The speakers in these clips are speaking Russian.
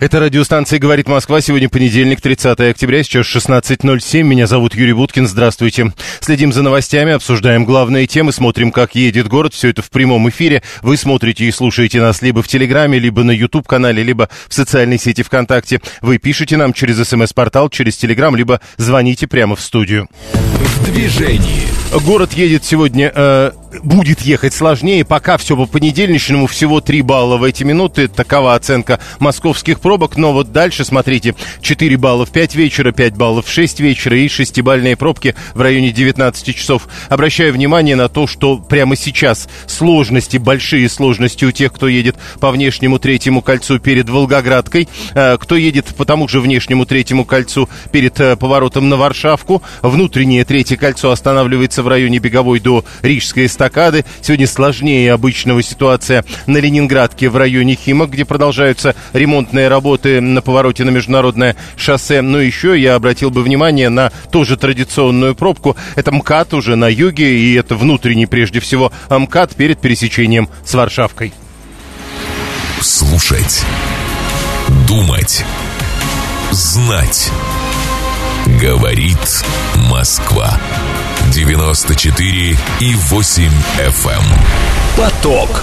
Это радиостанция «Говорит Москва». Сегодня понедельник, 30 октября, сейчас 16:07. Меня зовут Юрий Будкин. Здравствуйте. Следим за новостями, обсуждаем главные темы, смотрим, как едет город. Все это в прямом эфире. Вы смотрите и слушаете нас либо в Телеграме, либо на YouTube-канале, либо в социальной сети ВКонтакте. Вы пишете нам через СМС-портал, через Телеграм, либо звоните прямо в студию. В движении. Город едет сегодня... Будет ехать сложнее. Пока все по понедельничному, всего 3 балла в эти минуты. Такова оценка московских пробок. Но вот дальше, смотрите, 4 балла в 5 вечера, 5 баллов в 6 вечера и 6-бальные пробки в районе 19 часов. Обращаю внимание на то, что прямо сейчас сложности, большие сложности у тех, кто едет по внешнему третьему кольцу перед Волгоградкой, кто едет по тому же внешнему третьему кольцу перед поворотом на Варшавку. Внутреннее третье кольцо останавливается в районе Беговой до Рижской станции. Сегодня сложнее обычного ситуация на Ленинградке в районе Химок, где продолжаются ремонтные работы на повороте на Международное шоссе. Но еще я обратил бы внимание на тоже традиционную пробку. Это МКАД уже на юге, и это внутренний прежде всего МКАД перед пересечением с Варшавкой. Слушать, думать, знать. Говорит Москва. 94,8 FM. Поток.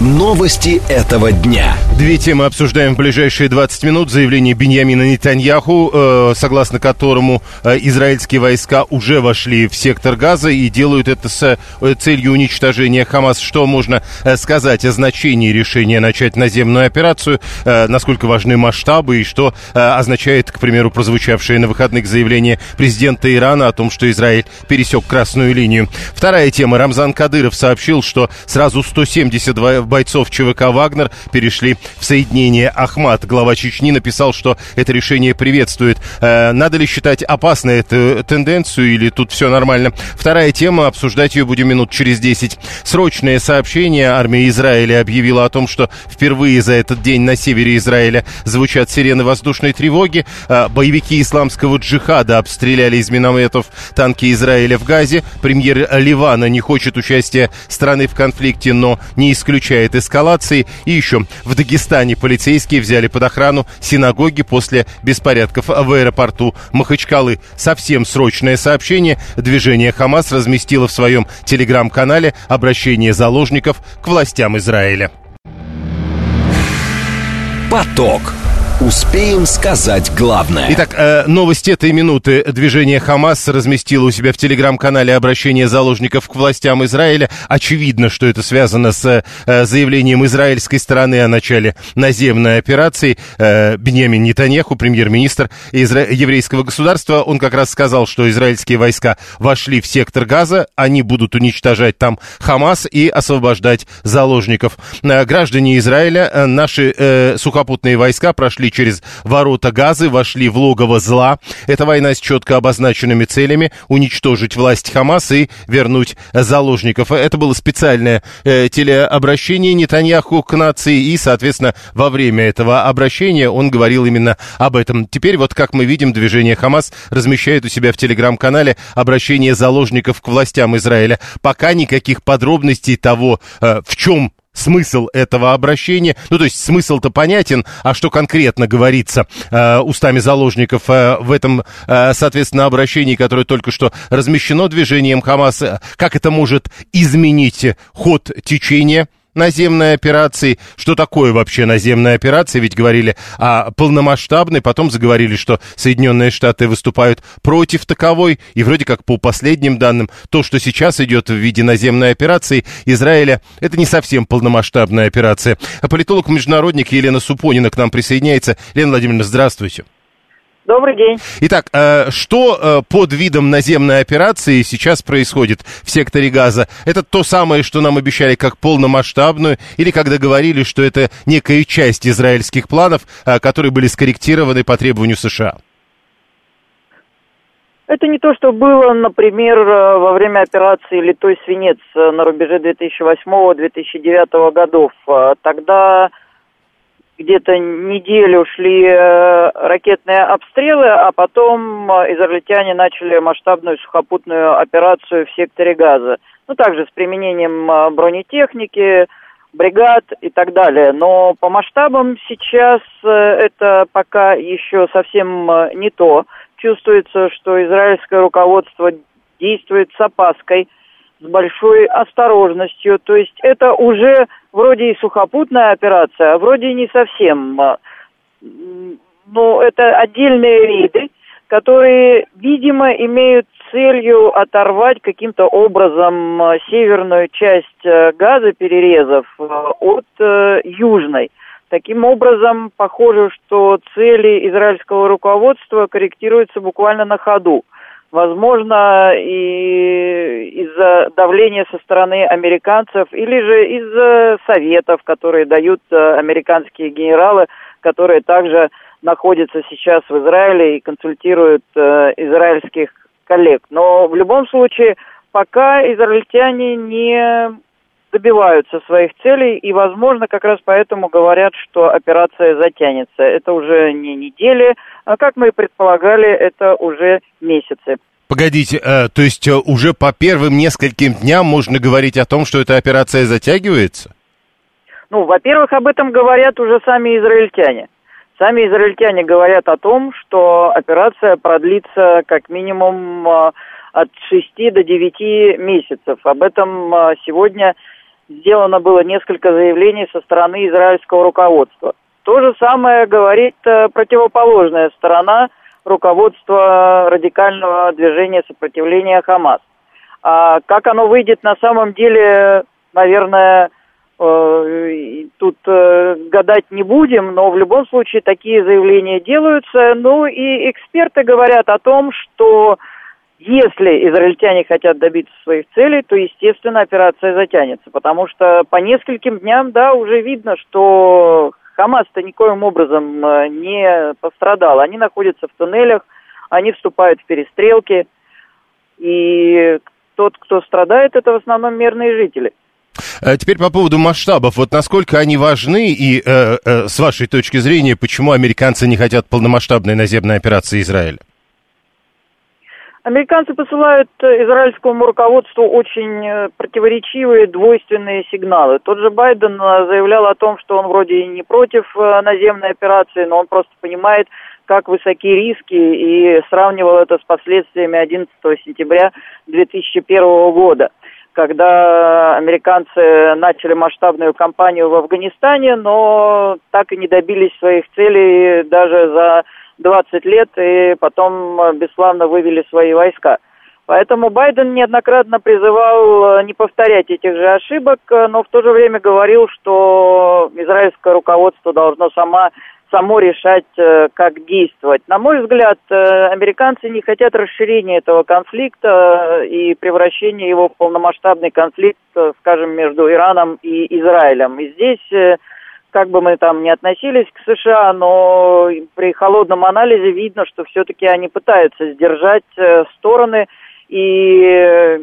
Новости этого дня. Две темы обсуждаем в ближайшие 20 минут. Заявление Беньямина Нетаньяху, согласно которому израильские войска уже вошли в сектор Газа и делают это с целью уничтожения ХАМАС. Что можно сказать о значении решения начать наземную операцию, насколько важны масштабы и что означает, к примеру, прозвучавшее на выходных заявление президента Ирана о том, что Израиль пересек красную линию. Вторая тема. Рамзан Кадыров сообщил, что сразу 172 бойцов ЧВК «Вагнер» перешли в соединение «Ахмат». Глава Чечни написал, что это решение приветствует. Надо ли считать опасной эту тенденцию или тут все нормально? Вторая тема, обсуждать ее будем минут через 10. Срочное сообщение. Армия Израиля объявила о том, что впервые за этот день на севере Израиля звучат сирены воздушной тревоги. Боевики исламского джихада обстреляли из минометов танки Израиля в Газе. Премьер Ливана не хочет участия страны в конфликте, но не исключает эскалации. И еще в Дагестане полицейские взяли под охрану синагоги после беспорядков в аэропорту Махачкалы. Совсем срочное сообщение. Движение «Хамас» разместило в своем телеграм-канале обращение заложников к властям Израиля. Поток. Успеем сказать главное. Итак, новость этой минуты. Движение «Хамас» разместило у себя в телеграм-канале обращение заложников к властям Израиля. Очевидно, что это связано с заявлением израильской стороны о начале наземной операции. Беньямин Нетаньяху, премьер-министр еврейского государства, он как раз сказал, что израильские войска вошли в сектор Газа, они будут уничтожать там «Хамас» и освобождать заложников. Граждане Израиля, наши сухопутные войска прошли через ворота Газы, вошли в логово зла. Это война с четко обозначенными целями уничтожить власть Хамас и вернуть заложников. Это было специальное телеобращение Нетаньяху к нации, и, соответственно, во время этого обращения он говорил именно об этом. Теперь, вот как мы видим, движение Хамас размещает у себя в телеграм-канале обращение заложников к властям Израиля. Пока никаких подробностей того, в чем смысл этого обращения, ну то есть смысл-то понятен, а что конкретно говорится устами заложников в этом, соответственно, обращении, которое только что размещено движением «Хамас», как это может изменить ход течения наземной операции, что такое вообще наземная операция, ведь говорили о полномасштабной, потом заговорили, что Соединенные Штаты выступают против таковой, и вроде как по последним данным, то, что сейчас идет в виде наземной операции Израиля, это не совсем полномасштабная операция. А политолог-международник Елена Супонина к нам присоединяется. Елена Владимировна, здравствуйте. Добрый день. Итак, что под видом наземной операции сейчас происходит в секторе Газа? Это то самое, что нам обещали как полномасштабную, или когда говорили, что это некая часть израильских планов, которые были скорректированы по требованию США? Это не то, что было, например, во время операции «Литой свинец» на рубеже 2008-2009 годов. Тогда где-то неделю шли ракетные обстрелы, а потом израильтяне начали масштабную сухопутную операцию в секторе Газа. Ну, также с применением бронетехники, бригад и так далее. Но по масштабам сейчас это пока еще совсем не то. Чувствуется, что израильское руководство действует с опаской, с большой осторожностью. То есть это уже вроде и сухопутная операция, а вроде и не совсем. Но это отдельные рейды, которые, видимо, имеют целью оторвать каким-то образом северную часть Газа, перерезав, от южной. Таким образом, похоже, что цели израильского руководства корректируются буквально на ходу. Возможно, и из-за давления со стороны американцев, или же из-за советов, которые дают американские генералы, которые также находятся сейчас в Израиле и консультируют израильских коллег. Но в любом случае, пока израильтяне не добиваются своих целей, и, возможно, как раз поэтому говорят, что операция затянется. Это уже не недели, а, как мы и предполагали, это уже месяцы. Погодите, то есть уже по первым нескольким дням можно говорить о том, что эта операция затягивается? Ну, во-первых, об этом говорят уже сами израильтяне. Сами израильтяне говорят о том, что операция продлится как минимум от 6 до 9 месяцев. Об этом сегодня сделано было несколько заявлений со стороны израильского руководства. То же самое говорит противоположная сторона руководства радикального движения сопротивления ХАМАС. А как оно выйдет на самом деле, наверное, тут гадать не будем, но в любом случае такие заявления делаются. Ну и эксперты говорят о том, что если израильтяне хотят добиться своих целей, то, естественно, операция затянется, потому что по нескольким дням, да, уже видно, что Хамас-то никоим образом не пострадал. Они находятся в туннелях, они вступают в перестрелки, и тот, кто страдает, это в основном мирные жители. Теперь по поводу масштабов. Вот насколько они важны и, с вашей точки зрения, почему американцы не хотят полномасштабной наземной операции Израиля? Американцы посылают израильскому руководству очень противоречивые, двойственные сигналы. Тот же Байден заявлял о том, что он вроде и не против наземной операции, но он просто понимает, как высоки риски, и сравнивал это с последствиями 11 сентября 2001 года, когда американцы начали масштабную кампанию в Афганистане, но так и не добились своих целей даже за 20 лет, и потом бесславно вывели свои войска. Поэтому Байден неоднократно призывал не повторять этих же ошибок, но в то же время говорил, что израильское руководство должно само решать, как действовать. На мой взгляд, американцы не хотят расширения этого конфликта и превращения его в полномасштабный конфликт, скажем, между Ираном и Израилем. И здесь, как бы мы там ни относились к США, но при холодном анализе видно, что все-таки они пытаются сдержать стороны и...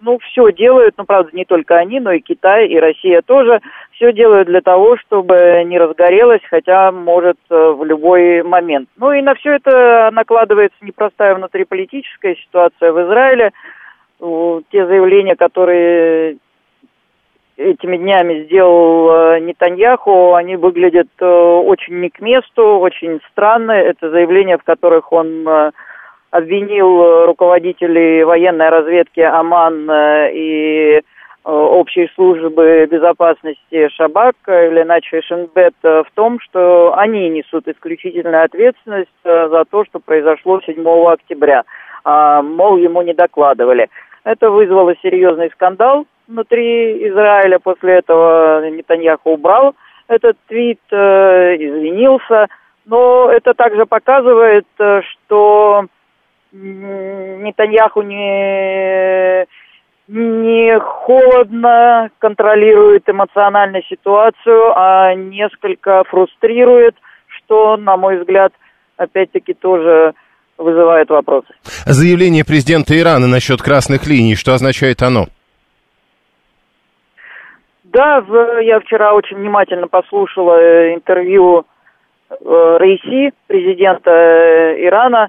Ну, все делают, ну, правда, не только они, но и Китай, и Россия тоже. Все делают для того, чтобы не разгорелось, хотя может в любой момент. Ну, и на все это накладывается непростая внутриполитическая ситуация в Израиле. Те заявления, которые этими днями сделал Нетаньяху, они выглядят очень не к месту, очень странно. Это заявления, в которых он... обвинил руководителей военной разведки АМАН и общей службы безопасности Шабак, или иначе Шинбет, в том, что они несут исключительную ответственность за то, что произошло 7 октября. Мол, ему не докладывали. Это вызвало серьезный скандал внутри Израиля. После этого Нетаньяху убрал этот твит, извинился. Но это также показывает, что Нетаньяху не холодно контролирует эмоциональную ситуацию, а несколько фрустрирует, что, на мой взгляд, опять-таки тоже вызывает вопросы. Заявление президента Ирана насчет красных линий, что означает оно? Да, я вчера очень внимательно послушала интервью Раиси, президента Ирана,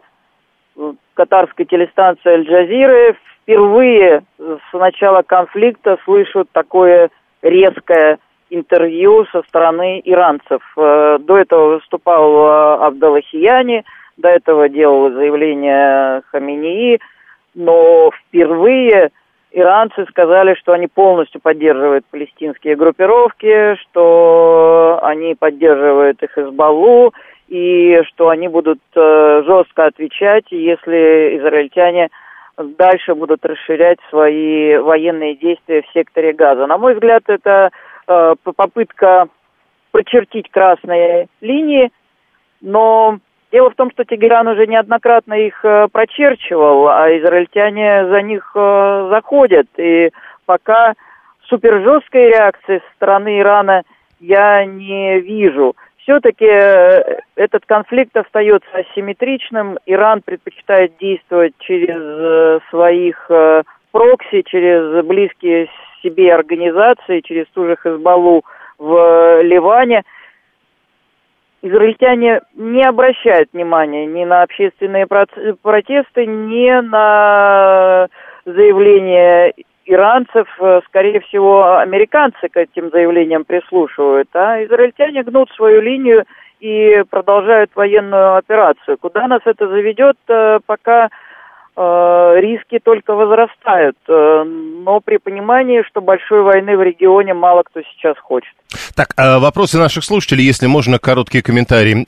катарской телестанции Аль-Джазиры. Впервые с начала конфликта слышу такое резкое интервью со стороны иранцев. До этого выступал Абдаллахияни, до этого делал заявление Хаменеи, но впервые иранцы сказали, что они полностью поддерживают палестинские группировки, что они поддерживают их Хезболлу, и что они будут жестко отвечать, если израильтяне дальше будут расширять свои военные действия в секторе Газа. На мой взгляд, это попытка прочертить красные линии, но дело в том, что Тегеран уже неоднократно их прочерчивал, а израильтяне за них заходят. И пока супержесткой реакции со стороны Ирана я не вижу. Все-таки этот конфликт остается асимметричным. Иран предпочитает действовать через своих прокси, через близкие себе организации, через ту же Хезболлу в Ливане. Израильтяне не обращают внимания ни на общественные протесты, ни на заявления иранцев. Скорее всего, американцы к этим заявлениям прислушивают, а израильтяне гнут свою линию и продолжают военную операцию. Куда нас это заведет, пока риски только возрастают, но при понимании, что большой войны в регионе мало кто сейчас хочет. Так, вопросы наших слушателей, если можно, короткие комментарии.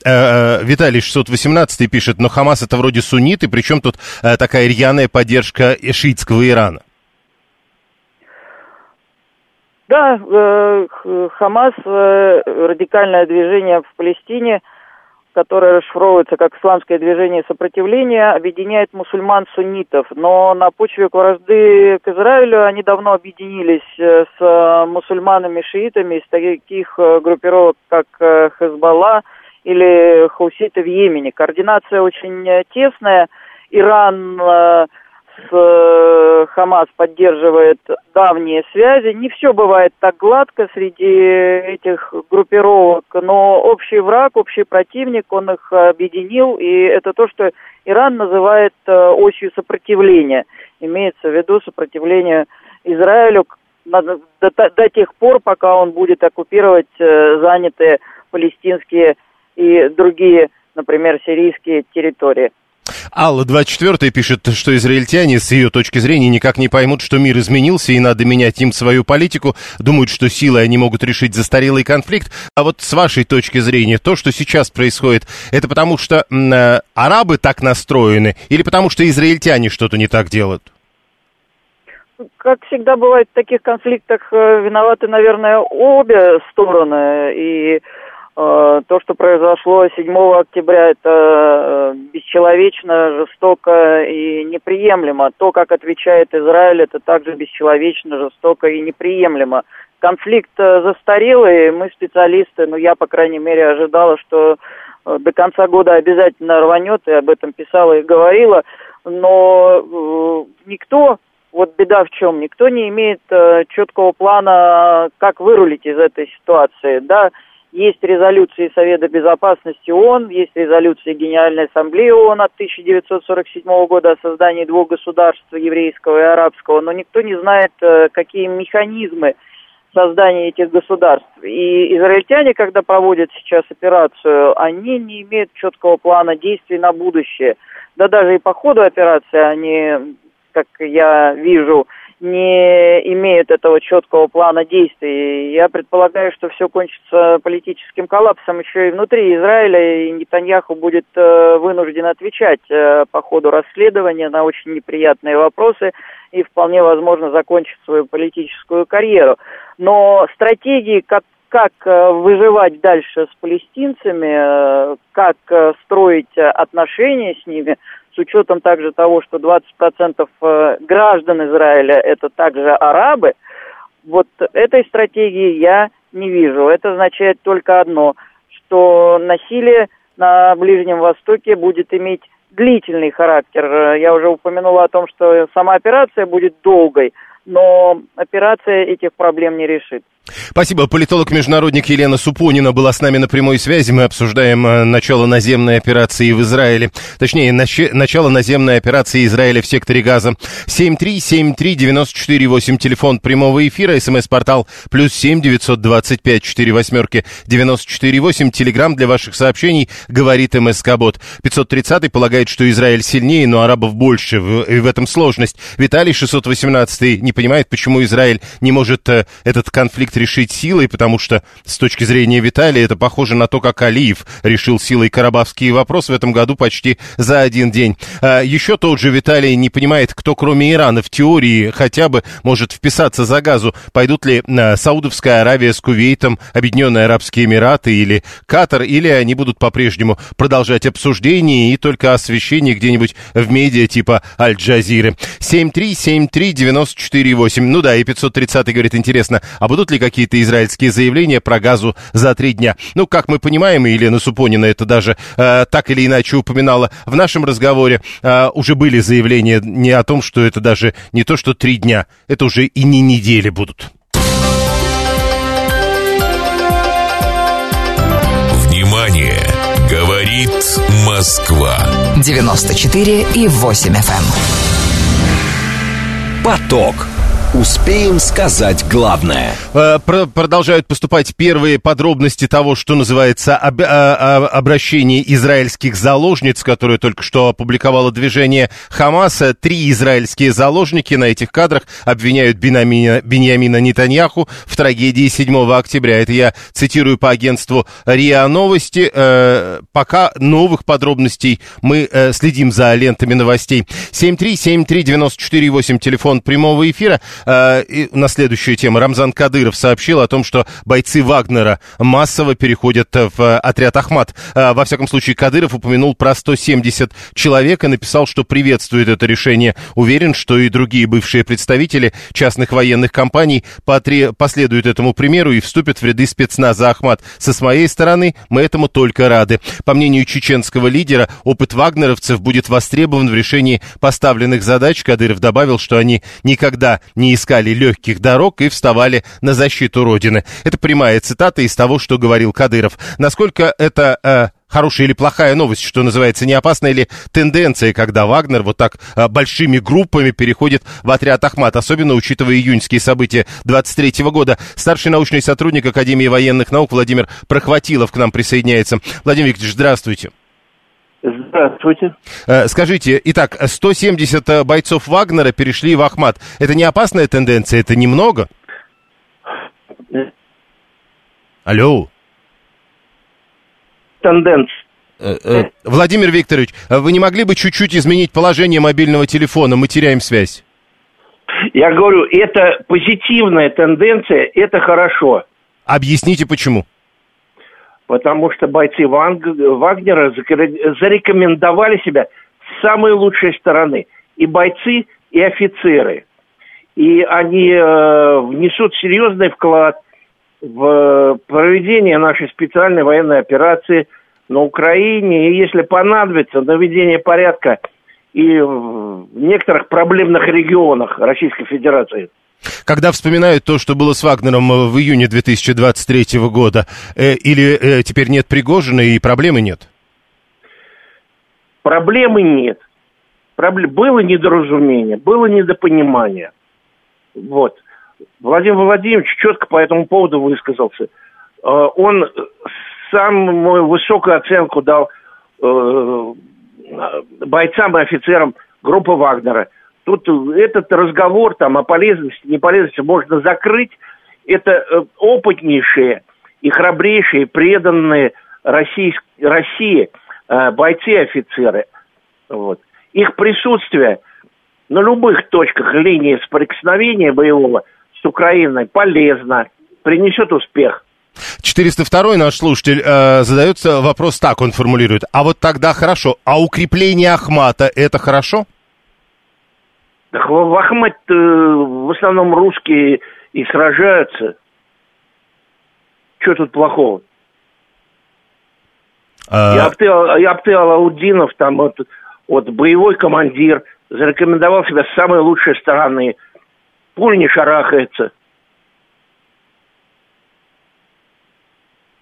Виталий 618 пишет, но ХАМАС это вроде сунниты, причем тут такая рьяная поддержка шиитского Ирана? Да, ХАМАС, радикальное движение в Палестине, которое расшифровывается как «Исламское движение сопротивления», объединяет мусульман-суннитов. Но на почве вражды к Израилю они давно объединились с мусульманами-шиитами из таких группировок, как Хезболла или Хуситы в Йемене. Координация очень тесная. Иран с ХАМАС поддерживает давние связи. Не все бывает так гладко среди этих группировок, но общий враг, общий противник, он их объединил, и это то, что Иран называет осью сопротивления. Имеется в виду сопротивление Израилю до тех пор, пока он будет оккупировать занятые палестинские и другие, например, сирийские территории. Алла 24 пишет, что израильтяне, с ее точки зрения, никак не поймут, что мир изменился и надо менять им свою политику. Думают, что силой они могут решить застарелый конфликт. А вот с вашей точки зрения, то, что сейчас происходит, это потому что арабы так настроены или потому что израильтяне что-то не так делают? Как всегда бывает в таких конфликтах, виноваты, наверное, обе стороны. И то, что произошло 7 октября, это бесчеловечно, жестоко и неприемлемо. То, как отвечает Израиль, это также бесчеловечно, жестоко и неприемлемо. Конфликт застарелый, мы специалисты, но я, по крайней мере, ожидала, что до конца года обязательно рванет, и об этом писала и говорила. Но никто, вот беда в чем, никто не имеет четкого плана, как вырулить из этой ситуации, да. Есть резолюции Совета Безопасности ООН, есть резолюции Генеральной Ассамблеи ООН от 1947 года о создании двух государств, еврейского и арабского, но никто не знает, какие механизмы создания этих государств. И израильтяне, когда проводят сейчас операцию, они не имеют четкого плана действий на будущее. Да даже и по ходу операции они, как я вижу, не имеют этого четкого плана действий. Я предполагаю, что все кончится политическим коллапсом еще и внутри Израиля, и Нетаньяху будет вынужден отвечать по ходу расследования на очень неприятные вопросы и вполне возможно закончит свою политическую карьеру. Но стратегии, как выживать дальше с палестинцами, как строить отношения с ними, с учетом также того, что 20% граждан Израиля это также арабы, вот этой стратегии я не вижу. Это означает только одно, что насилие на Ближнем Востоке будет иметь длительный характер. Я уже упомянула о том, что сама операция будет долгой, но операция этих проблем не решит. Спасибо. Политолог-международник Елена Супонина была с нами на прямой связи. Мы обсуждаем начало наземной операции в Израиле. Точнее, начало наземной операции Израиля в секторе Газа. 7373948, телефон прямого эфира, СМС-портал +7 925 48948, телеграмм для ваших сообщений, говорит МСК-бот. 530-й полагает, что Израиль сильнее, но арабов больше. В этом сложность. Виталий 618-й не понимает, почему Израиль не может этот конфликт решить силой, потому что, с точки зрения Виталия, это похоже на то, как Алиев решил силой карабахский вопрос в этом году почти за один день. А еще тот же Виталий не понимает, кто, кроме Ирана, в теории хотя бы может вписаться за Газу. Пойдут ли Саудовская Аравия с Кувейтом, Объединенные Арабские Эмираты или Катар, или они будут по-прежнему продолжать обсуждение и только освещение где-нибудь в медиа типа Аль-Джазиры. 7373948. Ну да, и 530-й говорит, интересно, а будут ли какие-то израильские заявления про Газу за 3 дня. Ну, как мы понимаем, и Елена Супонина это даже так или иначе упоминала в нашем разговоре, уже были заявления не о том, что это даже не то, что 3 дня, это уже и не недели будут. Внимание! Говорит Москва. 94,8 FM. Поток. Успеем сказать главное. Продолжают поступать первые подробности того, что называется обращение израильских заложниц, которое только что опубликовало движение ХАМАСа. 3 израильские заложники на этих кадрах обвиняют Беньямина Нетаньяху в трагедии 7 октября. Это я цитирую по агентству РИА Новости. Пока новых подробностей, мы следим за лентами новостей. 7373948, телефон прямого эфира. И на следующую тему. Рамзан Кадыров сообщил о том, что бойцы Вагнера массово переходят в отряд «Ахмат». Во всяком случае, Кадыров упомянул про 170 человек и написал, что приветствует это решение. Уверен, что и другие бывшие представители частных военных компаний последуют этому примеру и вступят в ряды спецназа «Ахмат». Со своей стороны, мы этому только рады. По мнению чеченского лидера, опыт вагнеровцев будет востребован в решении поставленных задач. Кадыров добавил, что они никогда не искали легких дорог и вставали на защиту Родины. Это прямая цитата из того, что говорил Кадыров. Насколько это хорошая или плохая новость, что называется, не опасная ли тенденция, когда Вагнер вот так большими группами переходит в отряд «Ахмат», особенно учитывая июньские события 23 года. Старший научный сотрудник Академии военных наук Владимир Прохватилов к нам присоединяется. Владимир Викторович, здравствуйте. Здравствуйте. Скажите, итак, 170 бойцов Вагнера перешли в «Ахмат». Это не опасная тенденция? Это немного? Алло. Тенденция. Владимир Викторович, вы не могли бы чуть-чуть изменить положение мобильного телефона? Мы теряем связь. Я говорю, это позитивная тенденция, это хорошо. Объясните, почему. Потому что бойцы Вагнера зарекомендовали себя с самой лучшей стороны. И бойцы, и офицеры. И они внесут серьезный вклад в проведение нашей специальной военной операции на Украине. И если понадобится, наведение порядка и в некоторых проблемных регионах Российской Федерации. Когда вспоминают то, что было с Вагнером в июне 2023 года, или теперь нет Пригожина и проблемы нет? Проблемы нет. Было недоразумение, было недопонимание. Вот. Владимир Владимирович четко по этому поводу высказался. Он самую высокую оценку дал бойцам и офицерам группы Вагнера. Тут этот разговор там о полезности, не полезности можно закрыть. Это опытнейшие и храбрейшие, преданные России бойцы и офицеры. Вот. Их присутствие на любых точках линии соприкосновения боевого с Украиной полезно, принесет успех. 402-й наш слушатель задается вопрос так, он формулирует. А вот тогда хорошо, а укрепление «Ахмата» это хорошо? Так в «Ахмат» в основном русские и сражаются. Что тут плохого? И Апты Алауддинов, там, вот боевой командир, зарекомендовал себя с самой лучшей стороны. Пуль не шарахается.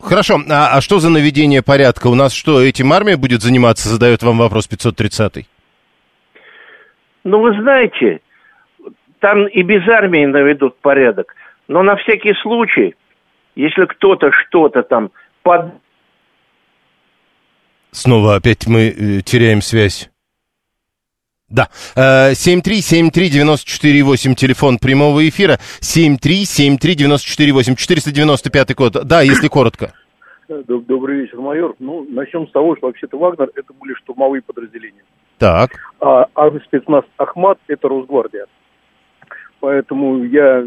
Хорошо, а что за наведение порядка? У нас что, этим армия будет заниматься, задает вам вопрос 530-й? Ну, вы знаете, там и без армии наведут порядок. Но на всякий случай, если кто-то что-то там под... Снова опять мы теряем связь. Да, 7373948, телефон прямого эфира, 7373948, 495 код, да, если коротко. Добрый вечер, майор. Ну, начнем с того, что вообще-то Вагнер, это были штурмовые подразделения. Так. А спецназ Ахмат, это Росгвардия. Поэтому я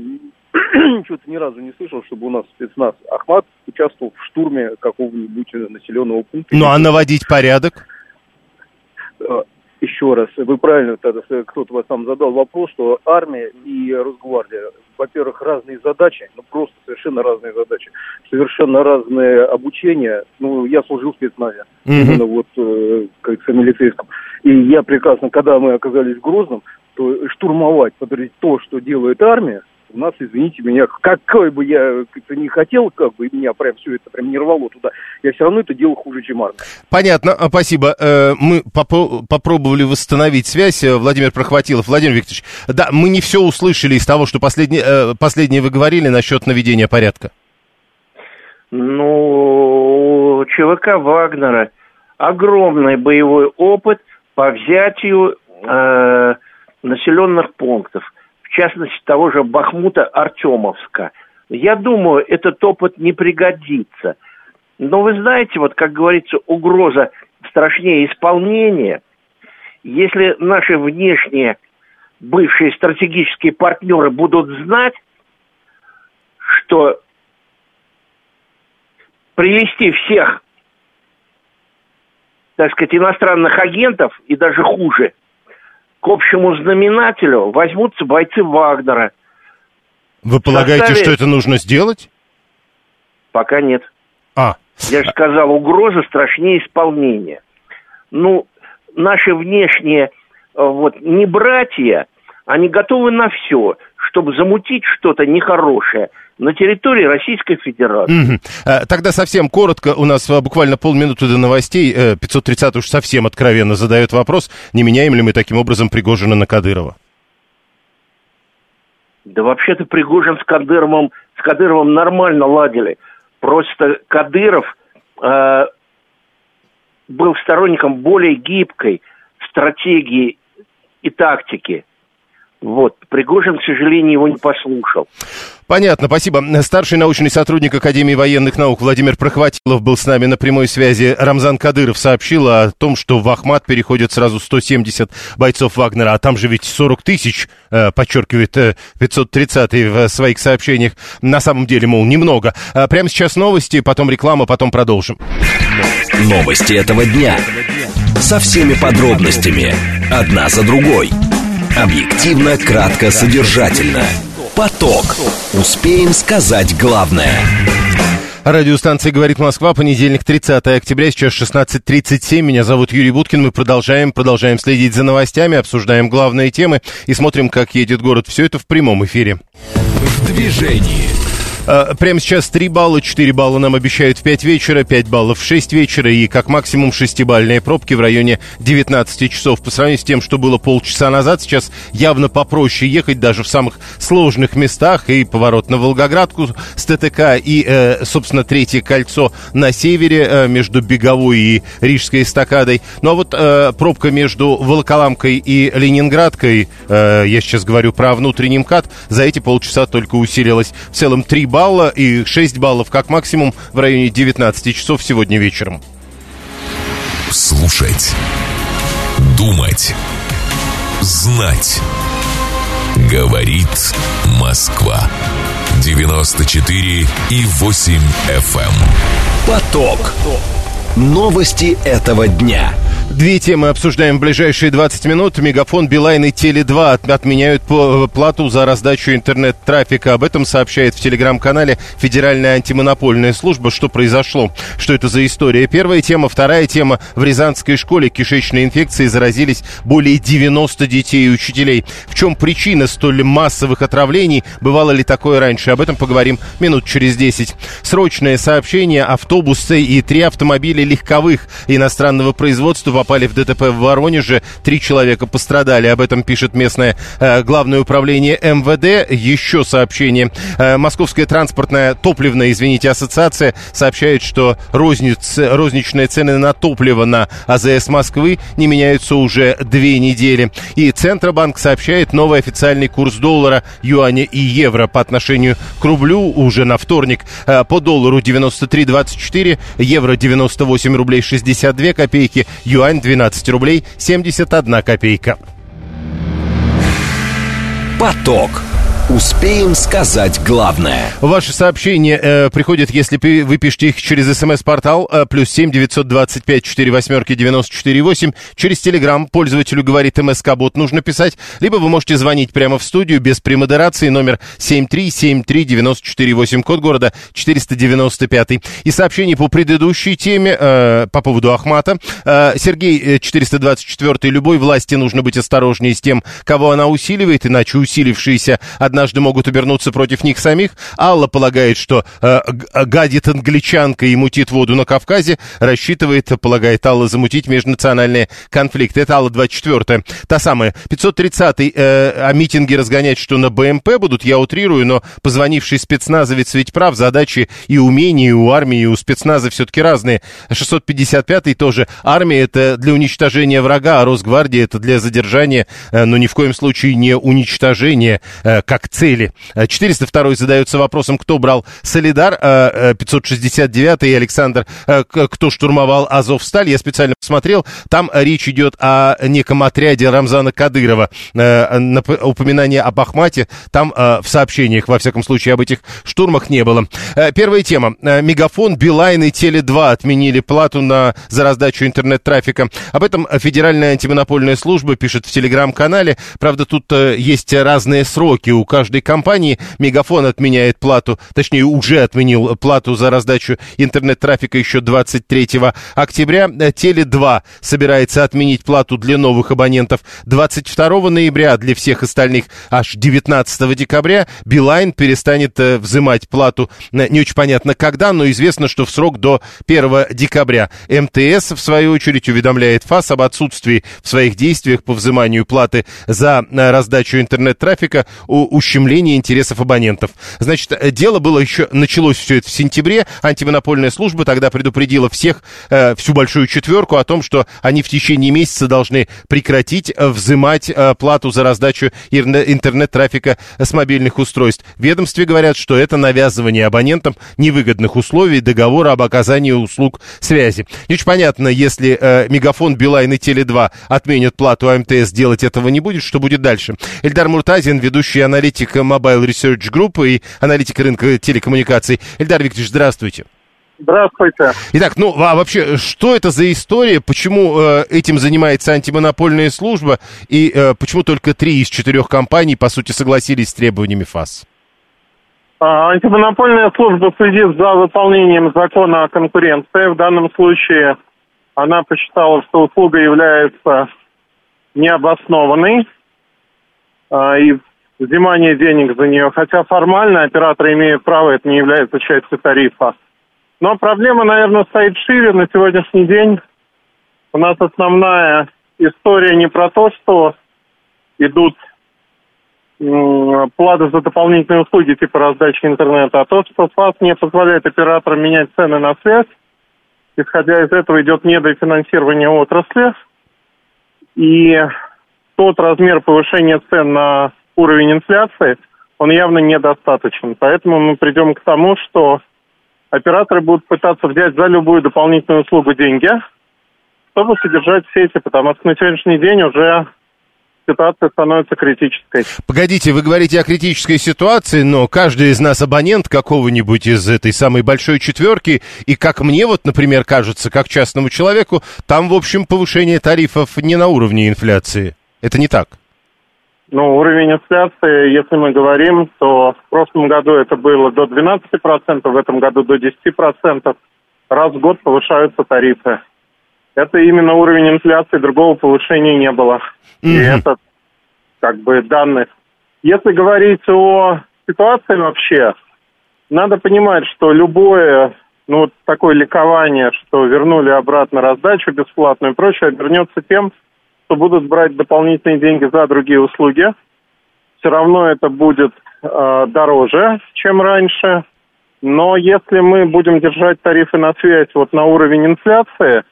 что-то ни разу не слышал, чтобы у нас спецназ Ахмат участвовал в штурме какого-нибудь населенного пункта. Ну, а наводить порядок? Еще раз, вы правильно, кто-то вас там задал вопрос, что армия и Росгвардия, во-первых, разные задачи, ну просто совершенно разные задачи, совершенно разное обучение. Ну, я служил в спецназе, именно как милицейском. И я прекрасно, когда мы оказались в Грозном, то штурмовать, подразделить то, что делает армия, у нас, извините меня, какой бы я не хотел, как бы меня прям все это прям не рвало туда, я все равно это делал хуже, чем армия. Понятно, спасибо. Мы попробовали восстановить связь. Владимир Прохватилов. Владимир Викторович, да, мы не все услышали из того, что последнее вы говорили насчет наведения порядка. Ну, ЧВК Вагнера огромный боевой опыт по взятию населенных пунктов. В частности, того же Бахмута, Артемовска. Я думаю, этот опыт не пригодится. Но вы знаете, вот как говорится, угроза страшнее исполнения. Если наши внешние бывшие стратегические партнеры будут знать, что привести всех, так сказать, иностранных агентов, и даже хуже, к общему знаменателю возьмутся бойцы Вагнера. Вы полагаете, что это нужно сделать? Пока нет. Я же сказал, угроза страшнее исполнения. Ну, наши внешние вот не братья, они готовы на все, чтобы замутить что-то нехорошее на территории Российской Федерации. Тогда совсем коротко, у нас буквально полминуты до новостей, 530 уж совсем откровенно задает вопрос, не меняем ли мы таким образом Пригожина на Кадырова? Да вообще-то Пригожин с Кадыровым нормально ладили. Просто Кадыров был сторонником более гибкой стратегии и тактики. Вот, Пригожин, к сожалению, его не послушал. Понятно, спасибо. Старший научный сотрудник Академии военных наук Владимир Прохватилов был с нами на прямой связи. Рамзан Кадыров сообщил о том, что в Ахмат переходят сразу 170 бойцов Вагнера, а там же ведь 40 тысяч, подчеркивает 530-й в своих сообщениях. На самом деле, мол, немного. Прямо сейчас новости, потом реклама, потом продолжим. Новости этого дня. Со всеми подробностями. Одна за другой. Объективно, кратко, содержательно. Поток. Успеем сказать главное. Радиостанция «Говорит Москва», понедельник, 30 октября, сейчас 16:37. Меня зовут Юрий Будкин. Мы продолжаем следить за новостями, обсуждаем главные темы и смотрим, как едет город. Все это в прямом эфире. В движении. Прямо сейчас 3 балла, 4 балла нам обещают в 5 вечера, 5 баллов в 6 вечера и как максимум 6-бальные пробки в районе 19 часов. По сравнению с тем, что было полчаса назад, сейчас явно попроще ехать даже в самых сложных местах. И поворот на Волгоградку с ТТК, и, собственно, третье кольцо на севере между Беговой и Рижской эстакадой. Ну а вот пробка между Волоколамкой и Ленинградкой, я сейчас говорю про внутренний МКАД, за эти полчаса только усилилась. В целом 3 балла. И 6 баллов как максимум в районе 19 часов сегодня вечером. Слушать, думать, знать. Говорит Москва. 94,8 FM. Поток. Новости этого дня. Две темы обсуждаем в ближайшие 20 минут. Мегафон, Билайн и Теле2 отменяют плату за раздачу интернет-трафика. Об этом сообщает в телеграм-канале Федеральная антимонопольная служба. Что произошло? Что это за история? Первая тема. Вторая тема. В рязанской школе кишечной инфекцией заразились более 90 детей и учителей. В чем причина столь массовых отравлений? Бывало ли такое раньше? Об этом поговорим минут через 10. Срочное сообщение. Автобусы и 3 автомобиля легковых иностранного производства попали в ДТП в Воронеже. 3 человека пострадали. Об этом пишет местное главное управление МВД. Еще сообщение. Московская транспортная топливная, ассоциация сообщает, что розничные цены на топливо на АЗС Москвы не меняются уже 2 недели. И Центробанк сообщает новый официальный курс доллара, юаня и евро по отношению к рублю уже на вторник. По доллару 93.24, евро 98 рублей 62 копейки, юань 12 рублей 71 копейка. Поток. Успеем сказать главное. Ваши сообщения приходят, если вы пишете их через СМС-портал +7 925 48 94 8. Через Телеграм пользователю говорит МСК-бот нужно писать. Либо вы можете звонить прямо в студию без премодерации. Номер 7373948, код города 495. И сообщение по предыдущей теме по поводу Ахмата. Сергей 424. Любой власти нужно быть осторожнее с тем, кого она усиливает, иначе усилившиеся однажды могут обернуться против них самих. Алла полагает, что гадит англичанка и мутит воду на Кавказе. Рассчитывает, полагает Алла, замутить межнациональные конфликты. Это Алла 24-я. Та самая. 530-й о митинге разгонять, что на БМП будут, я утрирую, но позвонивший спецназовец ведь прав. Задачи и умения у армии, и у спецназа все-таки разные. 655-й тоже. Армия — это для уничтожения врага, а Росгвардия — это для задержания, но ни в коем случае не уничтожения как цели. 402-й задается вопросом, кто брал Солидар, 569-й Александр, кто штурмовал Азовсталь. Я специально посмотрел, там речь идет о неком отряде Рамзана Кадырова. Упоминание об Ахмате там в сообщениях, во всяком случае, об этих штурмах не было. Первая тема. Мегафон, Билайн и Теле2 отменили плату за раздачу интернет-трафика. Об этом Федеральная антимонопольная служба пишет в телеграм-канале. Правда, тут есть разные сроки у каждой компании. Мегафон отменяет плату, точнее, уже отменил плату за раздачу интернет-трафика еще 23 октября. Теле2 собирается отменить плату для новых абонентов 22 ноября, а для всех остальных аж 19 декабря. Билайн перестанет взимать плату, не очень понятно когда, но известно, что в срок до 1 декабря. МТС, в свою очередь, уведомляет ФАС об отсутствии в своих действиях по взиманию платы за раздачу интернет-трафика ущемление интересов абонентов. Значит, дело было еще... Началось все это в сентябре. Антимонопольная служба тогда предупредила всех, всю большую четверку о том, что они в течение месяца должны прекратить взимать плату за раздачу интернет-трафика с мобильных устройств. В ведомстве говорят, что это навязывание абонентам невыгодных условий договора об оказании услуг связи. Не очень понятно, если Мегафон, Билайн и Теле2 отменят плату, а МТС делать этого не будет, что будет дальше? Эльдар Муртазин, ведущий аналитик Mobile Research Group и аналитик рынка телекоммуникаций. Эльдар Викторович, здравствуйте. Здравствуйте. Итак, а вообще, что это за история? Почему этим занимается антимонопольная служба? И почему только 3 из 4 компаний, по сути, согласились с требованиями ФАС? Антимонопольная служба следит за выполнением закона о конкуренции. В данном случае она посчитала, что услуга является необоснованной. И взимание денег за нее, хотя формально оператор имеет право, это не является частью тарифа. Но проблема, наверное, стоит шире. На сегодняшний день у нас основная история не про то, что идут платы за дополнительные услуги типа раздачи интернета, а то, что ФАС не позволяет операторам менять цены на связь. Исходя из этого идет недофинансирование отрасли. И тот размер повышения цен на уровень инфляции, он явно недостаточен. Поэтому мы придем к тому, что операторы будут пытаться взять за любую дополнительную услугу деньги, чтобы содержать сети, потому что на сегодняшний день уже ситуация становится критической. Погодите, вы говорите о критической ситуации, но каждый из нас абонент какого-нибудь из этой самой большой четверки, и как мне вот, например, кажется, как частному человеку, там, в общем, повышение тарифов не на уровне инфляции. Это не так? Ну, уровень инфляции, если мы говорим, то в прошлом году это было до 12%, в этом году до 10%. Раз в год повышаются тарифы. Это именно уровень инфляции, другого повышения не было. И это как бы данные. Если говорить о ситуации вообще, надо понимать, что любое, ну, такое ликование, что вернули обратно раздачу бесплатную и прочее, обернется тем, что будут брать дополнительные деньги за другие услуги. Все равно это будет дороже, чем раньше. Но если мы будем держать тарифы на связь вот на уровень инфляции,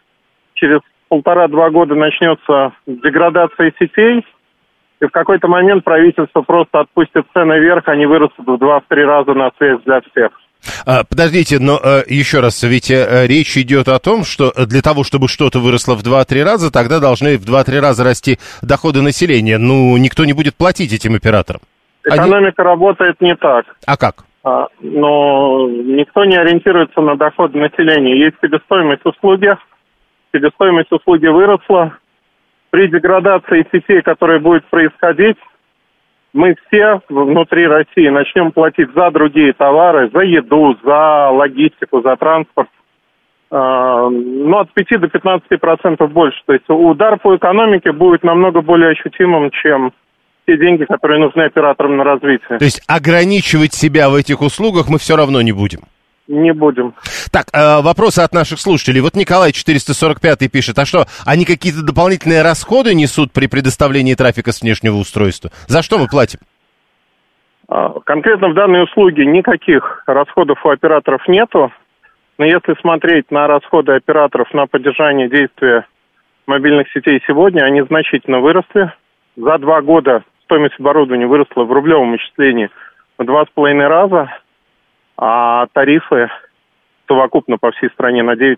через 1,5-2 года начнется деградация сетей, и в какой-то момент правительство просто отпустит цены вверх, они вырастут в 2-3 раза на связь для всех. Подождите, но еще раз, ведь речь идет о том, что для того, чтобы что-то выросло в 2-3 раза, тогда должны в 2-3 раза расти доходы населения. Ну, никто не будет платить этим операторам. Экономика работает не так. А как? Но никто не ориентируется на доходы населения. Есть себестоимость услуги. Себестоимость услуги выросла. При деградации сетей, которая будет происходить, мы все внутри России начнем платить за другие товары, за еду, за логистику, за транспорт. Ну, от 5 до 15% больше. То есть удар по экономике будет намного более ощутимым, чем те деньги, которые нужны операторам на развитие. То есть ограничивать себя в этих услугах мы все равно не будем? Не будем. Так, вопросы от наших слушателей. Вот Николай 445 пишет, а что, они какие-то дополнительные расходы несут при предоставлении трафика с внешнего устройства? За что мы платим? Конкретно в данной услуге никаких расходов у операторов нету. Но если смотреть на расходы операторов на поддержание действия мобильных сетей сегодня, они значительно выросли. За 2 года стоимость оборудования выросла в рублевом исчислении в 2,5 раза, а тарифы совокупно по всей стране на 9%.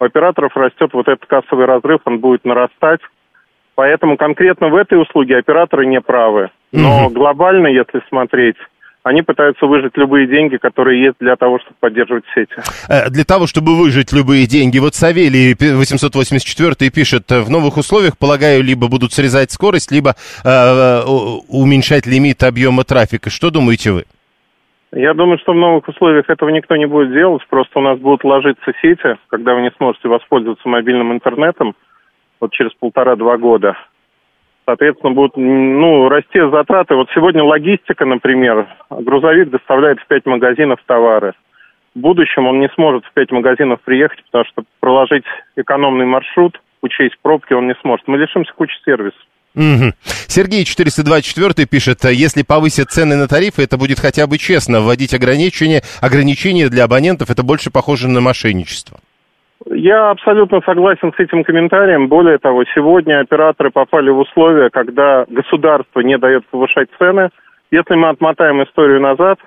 У операторов растет вот этот кассовый разрыв, он будет нарастать. Поэтому конкретно в этой услуге операторы не правы. Но глобально, если смотреть, они пытаются выжать любые деньги, которые есть для того, чтобы поддерживать сети. Для того, чтобы выжать любые деньги. Вот Савелий 884 пишет, в новых условиях, полагаю, либо будут срезать скорость, либо уменьшать лимит объема трафика. Что думаете вы? Я думаю, что в новых условиях этого никто не будет делать. Просто у нас будут ложиться сети, когда вы не сможете воспользоваться мобильным интернетом вот через 1,5-2 года. Соответственно, будут расти затраты. Вот сегодня логистика, например, грузовик доставляет в 5 магазинов товары. В будущем он не сможет в 5 магазинов приехать, потому что проложить экономный маршрут, учесть пробки, он не сможет. Мы лишимся кучи сервисов. Сергей 424 пишет, если повысят цены на тарифы, это будет хотя бы честно. Вводить ограничения для абонентов, это больше похоже на мошенничество. Я абсолютно согласен с этим комментарием. Более того, сегодня операторы попали в условия, когда государство не дает повышать цены. Если мы отмотаем историю назад,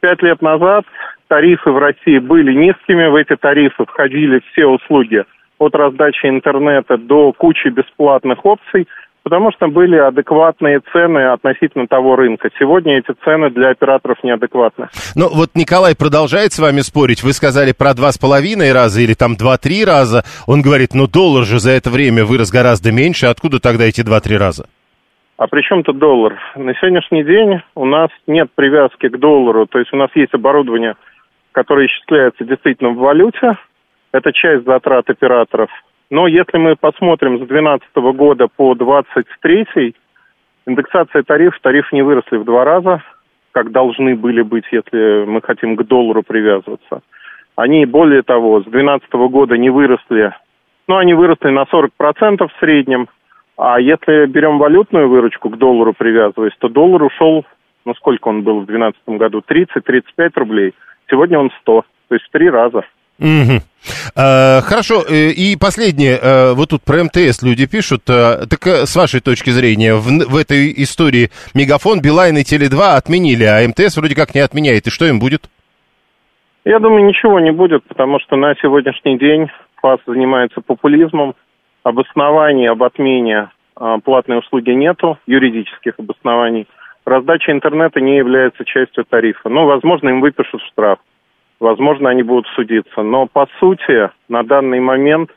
5 лет назад тарифы в России были низкими. В эти тарифы входили все услуги от раздачи интернета до кучи бесплатных опций, потому что были адекватные цены относительно того рынка. Сегодня эти цены для операторов неадекватны. Ну вот Николай продолжает с вами спорить. Вы сказали про 2,5 раза или там 2-3 раза. Он говорит, доллар же за это время вырос гораздо меньше. Откуда тогда эти 2-3 раза? А при чем тут доллар? На сегодняшний день у нас нет привязки к доллару. То есть у нас есть оборудование, которое исчисляется действительно в валюте. Это часть затрат операторов. Но если мы посмотрим с 2012 года по 2023, индексация тарифы не выросли в 2 раза, как должны были быть, если мы хотим к доллару привязываться. Они, более того, с 2012 года не выросли, они выросли на 40% в среднем, а если берем валютную выручку к доллару привязываясь, то доллар ушел, сколько он был в 2012 году, 30-35 рублей, сегодня он 100, то есть в 3 раза. Хорошо, и последнее, вот тут про МТС люди пишут, так с вашей точки зрения, в этой истории Мегафон, Билайн и Теле2 отменили, а МТС вроде как не отменяет, и что им будет? Я думаю, ничего не будет, потому что на сегодняшний день ФАС занимается популизмом, обоснований об отмене платной услуги нету, юридических обоснований. Раздача интернета не является частью тарифа. Ну, возможно, им выпишут штраф, возможно, они будут судиться. Но, по сути, на данный момент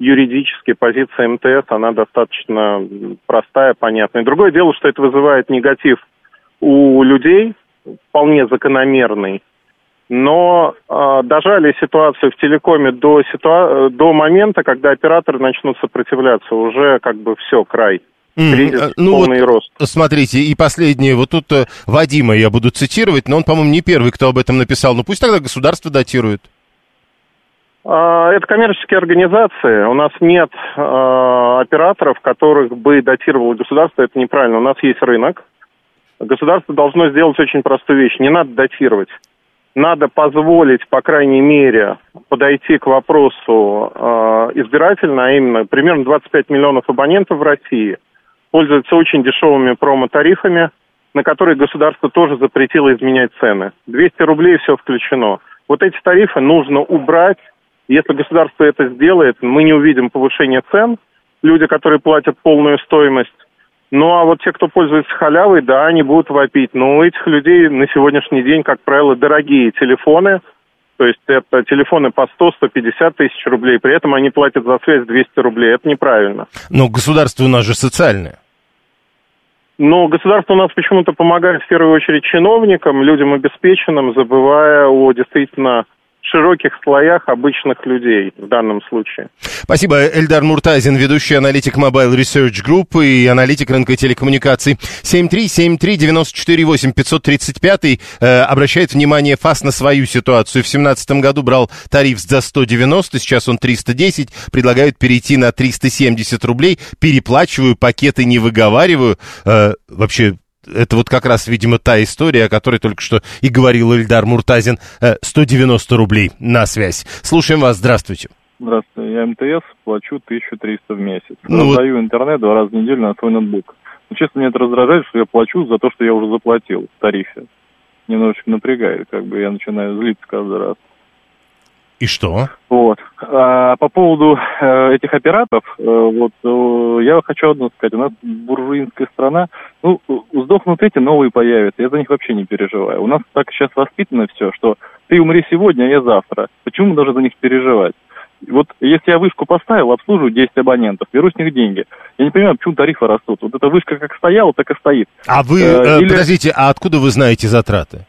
юридически позиция МТС, она достаточно простая, понятная. Другое дело, что это вызывает негатив у людей, вполне закономерный. Но дожали ситуацию в телекоме до момента, когда операторы начнут сопротивляться. Уже как бы все, край. Кризис, полный рост. Смотрите, и последнее. Вот тут Вадима я буду цитировать, но он, по-моему, не первый, кто об этом написал. Ну пусть тогда государство датирует. Это коммерческие организации. У нас нет операторов, которых бы датировало государство. Это неправильно. У нас есть рынок. Государство должно сделать очень простую вещь. Не надо датировать. Надо позволить, по крайней мере, подойти к вопросу избирательно, а именно примерно 25 миллионов абонентов в России пользуются очень дешевыми промо-тарифами, на которые государство тоже запретило изменять цены. 200 рублей все включено. Вот эти тарифы нужно убрать. Если государство это сделает, мы не увидим повышения цен. Люди, которые платят полную стоимость. Ну, а вот те, кто пользуется халявой, да, они будут вопить. Но у этих людей на сегодняшний день, как правило, дорогие телефоны. То есть это телефоны по 100-150 тысяч рублей. При этом они платят за связь 200 рублей. Это неправильно. Но государство у нас же социальное. Но государство у нас почему-то помогает в первую очередь чиновникам, людям обеспеченным, забывая о действительно широких слоях обычных людей в данном случае. Спасибо. Эльдар Муртазин, ведущий аналитик Mobile Research Group и аналитик рынка телекоммуникаций. 7373948, 535 обращает внимание ФАС на свою ситуацию. В 2017 году брал тариф за 190, сейчас он 310, предлагают перейти на 370 рублей. Переплачиваю, пакеты не выговариваю. Вообще... Это вот как раз, видимо, та история, о которой только что и говорил Эльдар Муртазин. 190 рублей на связь. Слушаем вас. Здравствуйте. Здравствуйте. Я МТС, плачу 1300 в месяц. Ну раздаю интернет 2 раза в неделю на свой ноутбук. Но, честно, меня это раздражает, что я плачу за то, что я уже заплатил в тарифе. Немножечко напрягает, как бы я начинаю злиться каждый раз. И что? Вот. А по поводу этих операторов, я хочу одно сказать. У нас буржуинская страна, ну, сдохнут эти, новые появятся. Я за них вообще не переживаю. У нас так сейчас воспитано все, что ты умри сегодня, а я завтра. Почему мы должны за них переживать? Вот если я вышку поставил, обслуживаю 10 абонентов, беру с них деньги. Я не понимаю, почему тарифы растут. Вот эта вышка как стояла, так и стоит. А вы, подождите, а откуда вы знаете затраты?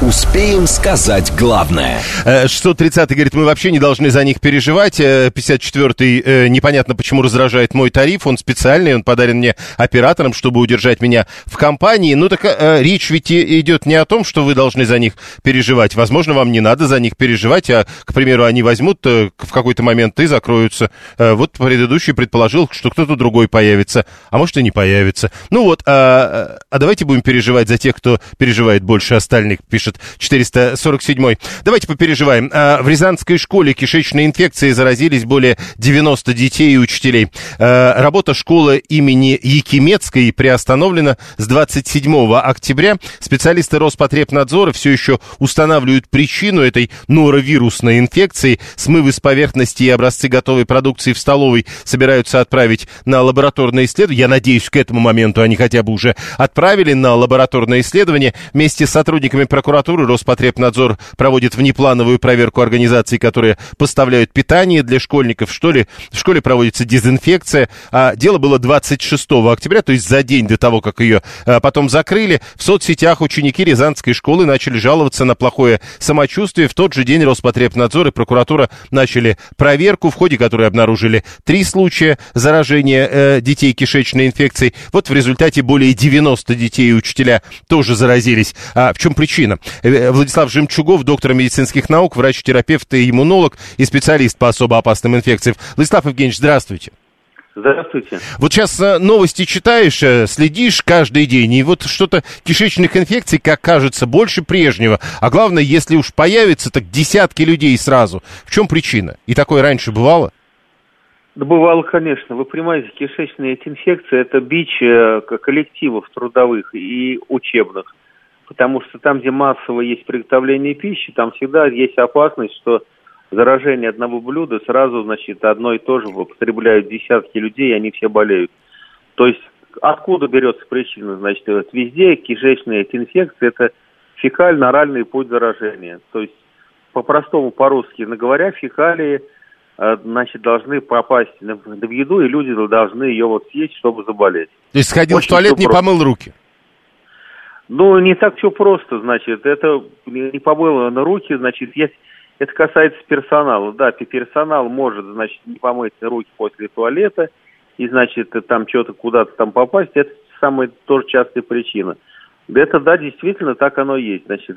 Успеем сказать главное. 630-й говорит, мы вообще не должны за них переживать. 54-й непонятно почему раздражает мой тариф. Он специальный, он подарен мне оператором, чтобы удержать меня в компании. Ну так речь ведь идет не о том, что вы должны за них переживать. Возможно, вам не надо за них переживать. А, к примеру, они возьмут в какой-то момент и закроются. Вот предыдущий предположил, что кто-то другой появится. А может и не появится. Ну вот, а давайте будем переживать за тех, кто переживает больше остальных, пишет 447-й. Давайте попереживаем. В Рязанской школе кишечной инфекцией заразились более 90 детей и учителей. Работа школы имени Якимецкой приостановлена с 27 октября. Специалисты Роспотребнадзора все еще устанавливают причину этой норовирусной инфекции. Смывы с поверхности и образцы готовой продукции в столовой собираются отправить на лабораторное исследование. Я надеюсь, к этому моменту они хотя бы уже отправили на лабораторное исследование. Вместе с сотрудниками прокуратуры Роспотребнадзор проводит внеплановую проверку организаций, которые поставляют питание для школьников. В школе проводится дезинфекция. Дело было 26 октября, то есть за день до того, как ее потом закрыли. В соцсетях ученики Рязанской школы начали жаловаться на плохое самочувствие. В тот же день Роспотребнадзор и прокуратура начали проверку, в ходе которой обнаружили 3 случая заражения детей кишечной инфекцией. Вот в результате более 90 детей и учителя тоже заразились. В чем причина? Владислав Жемчугов, доктор медицинских наук, врач-терапевт и иммунолог, и специалист по особо опасным инфекциям. Владислав Евгеньевич, здравствуйте. Здравствуйте. Вот сейчас новости читаешь, следишь каждый день, и вот что-то кишечных инфекций, как кажется, больше прежнего. А главное, если уж появится, так десятки людей сразу. В чем причина? И такое раньше бывало? Да бывало, конечно. Вы понимаете, кишечные инфекции – это бич коллективов трудовых и учебных. Потому что там, где массово есть приготовление пищи, там всегда есть опасность, что заражение одного блюда сразу, значит, одно и то же употребляют десятки людей, и они все болеют. То есть откуда берется причина? Значит, вот везде кишечная инфекция – это фекально-оральный путь заражения. То есть по-простому, по-русски говоря, фекалии, значит, должны попасть в еду, и люди должны ее вот съесть, чтобы заболеть. То есть сходил в туалет, не помыл руки? Ну, не так все просто, значит. Это не помыло на руки, значит, есть... Это касается персонала. Да, персонал может, значит, не помыть руки после туалета и, значит, там что-то куда-то там попасть. Это самая тоже частая причина. Это, да, действительно, так оно и есть. Значит,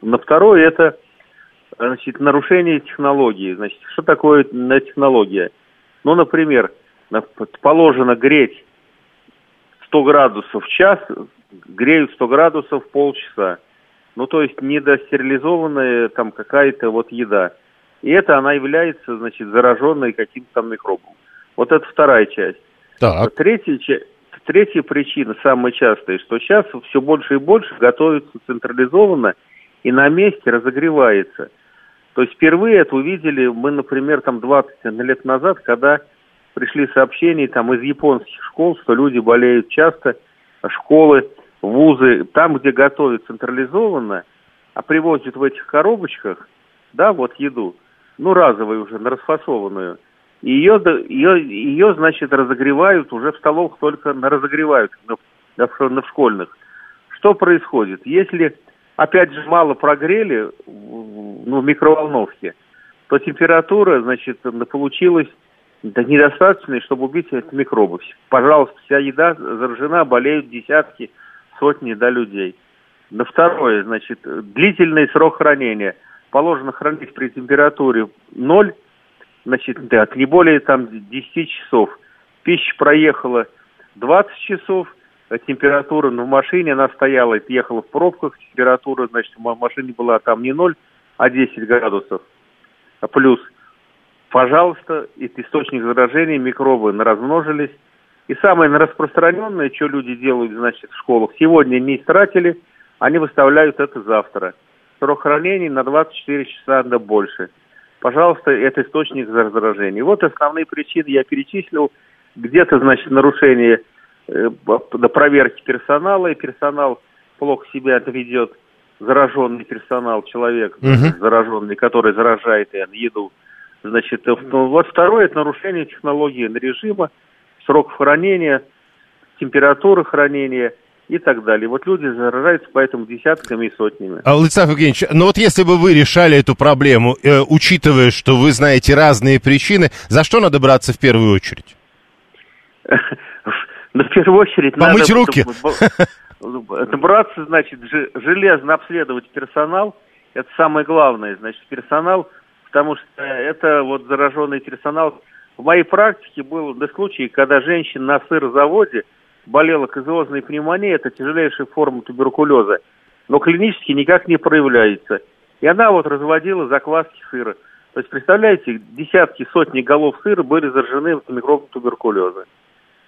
на второе, это, значит, нарушение технологии. Значит, что такое технология? Ну, например, положено греть 100 градусов в час, греют 100 градусов полчаса. Ну, то есть недостерилизованная там какая-то вот еда. И это она является, значит, зараженной каким-то там микробом. Вот это вторая часть. Так. Третья причина, самая частая, что сейчас все больше и больше готовится централизованно и на месте разогревается. То есть впервые это увидели мы, например, там 20 лет назад, когда пришли сообщения там из японских школ, что люди болеют часто, школы, вузы, там, где готовят централизованно, а привозят в этих коробочках, да, вот еду, ну, разовую уже, расфасованную, и ее, значит, разогревают, уже в столовых только разогревают, в школьных. Что происходит? Если, опять же, мало прогрели, ну, в микроволновке, то температура, значит, получилась недостаточной, чтобы убить микробов. Пожалуйста, вся еда заражена, болеют десятки, сотни, да, людей. На второе, значит, длительный срок хранения. Положено хранить при температуре 0, значит, да, не более там 10 часов. Пища проехала 20 часов, температура, ну, в машине, она стояла и ехала в пробках, температура, значит, в машине была там не 0, а 10 градусов. Плюс, пожалуйста, источник заражения, микробы размножились. И самое распространенное, что люди делают, значит, в школах, сегодня не истратили, они выставляют это завтра. Срок хранения на 24 часа, да больше. Пожалуйста, это источник заражения. Вот основные причины я перечислил. Где-то, значит, нарушение проверки персонала, и персонал плохо себя ведет, зараженный персонал, человек зараженный, который заражает еду. Значит, вот второе, это нарушение технологии режима, срок хранения, температура хранения и так далее. Вот люди заражаются поэтому десятками и сотнями. Владислав Евгеньевич, ну вот если бы вы решали эту проблему, учитывая, что вы знаете разные причины, за что надо браться в первую очередь? В первую очередь надо... Помыть руки? Браться, значит, железно обследовать персонал. Это самое главное, значит, персонал, потому что это вот зараженный персонал. В моей практике был случай, когда женщина на сырзаводе болела козиозной пневмонией, это тяжелейшая форма туберкулеза, но клинически никак не проявляется. И она вот разводила закваски сыра. То есть, представляете, десятки, сотни голов сыра были заражены микробом туберкулеза.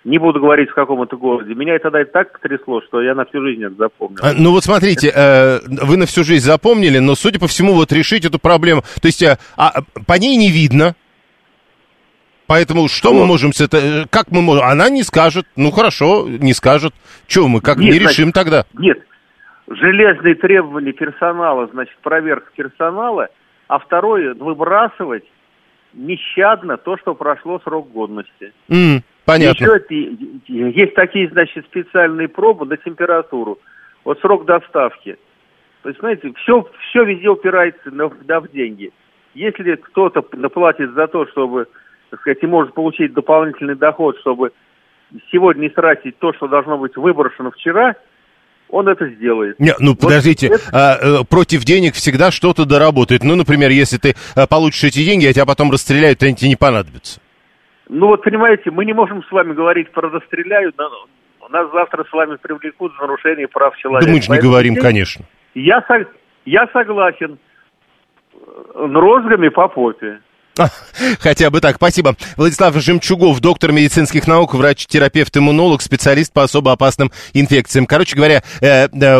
Не буду говорить, в каком это городе. Меня тогда и так потрясло, что я на всю жизнь это запомнил. Ну вот смотрите, вы на всю жизнь запомнили, но, судя по всему, вот решить эту проблему... То есть, по ней не видно... Поэтому что мы можем с это, как мы можем, она не скажет, ну хорошо, не скажет, что мы, как не решим тогда? Нет, железные требования персонала, значит, проверка персонала, а второе, выбрасывать нещадно то, что прошло срок годности. Понятно. Еще есть такие, значит, специальные пробы на температуру, вот срок доставки. То есть, знаете, все везде упирается в деньги. Если кто-то платит за то, чтобы... так сказать, и может получить дополнительный доход, чтобы сегодня не тратить то, что должно быть выброшено вчера, он это сделает. Не, ну, вот подождите, против денег всегда что-то доработает. Ну, например, если ты получишь эти деньги, а тебя потом расстреляют, то они тебе не понадобятся. Ну, вот, понимаете, мы не можем с вами говорить про «расстреляют», но нас завтра с вами привлекут за нарушение прав человека. Да мы же не говорим, конечно. Я согласен. Розгами по попе. Хотя бы так, спасибо. Владислав Жемчугов, доктор медицинских наук, врач-терапевт-иммунолог, специалист по особо опасным инфекциям. Короче говоря,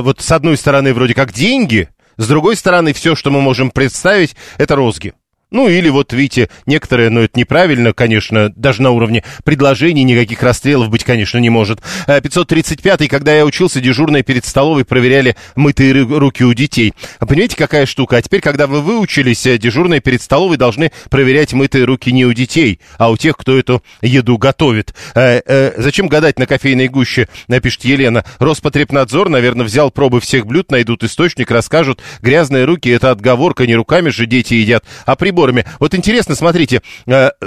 вот с одной стороны вроде как деньги, с другой стороны все, что мы можем представить, это розги. Ну или вот видите, некоторые, но это неправильно, конечно, даже на уровне предложений никаких расстрелов быть, конечно, не может. 535-й, когда я учился, дежурные перед столовой проверяли мытые руки у детей. Понимаете, какая штука? А теперь, когда вы выучились, дежурные перед столовой должны проверять мытые руки не у детей, а у тех, кто эту еду готовит. Зачем гадать на кофейной гуще, пишет Елена. Роспотребнадзор, наверное, взял пробы всех блюд, найдут источник, расскажут. Грязные руки, это отговорка, не руками же дети едят, а прибор. Вот интересно, смотрите,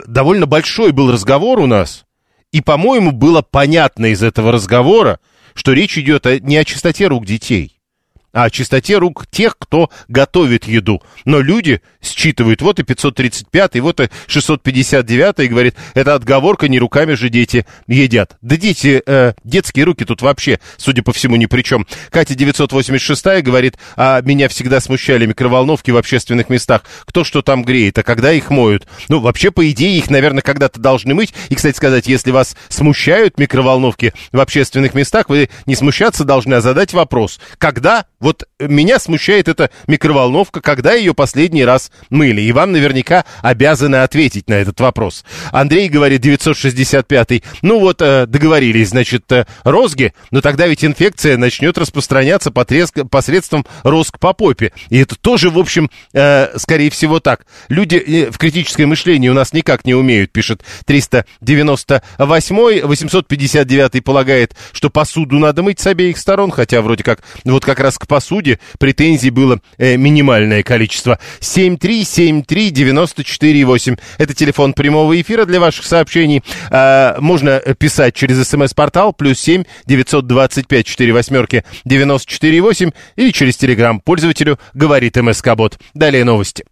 довольно большой был разговор у нас, и, по-моему, было понятно из этого разговора, что речь идет не о чистоте рук детей, а о чистоте рук тех, кто готовит еду. Но люди считывают, вот и 535-й, вот и 659-й, говорит, это отговорка, не руками же дети едят. Да дети, детские руки тут вообще, судя по всему, ни при чем. Катя 986-я говорит, а меня всегда смущали микроволновки в общественных местах. Кто что там греет, а когда их моют? Ну, вообще, по идее, их, наверное, когда-то должны мыть. И, кстати сказать, если вас смущают микроволновки в общественных местах, вы не смущаться должны, а задать вопрос, когда... Вот меня смущает эта микроволновка, когда ее последний раз мыли. И вам наверняка обязаны ответить на этот вопрос. Андрей говорит, 965-й, ну вот договорились, значит, розги, но тогда ведь инфекция начнет распространяться посредством розг по попе. И это тоже, в общем, скорее всего так. Люди в критическом мышлении у нас никак не умеют, пишет 398-й. 859-й полагает, что посуду надо мыть с обеих сторон, хотя вроде как, вот как раз к посуде претензий было минимальное количество. 7373948. Это телефон прямого эфира для ваших сообщений. Можно писать через СМС-портал +7 925 48 94 8 или через Телеграм пользователю говорит МСК-бот. Далее новости.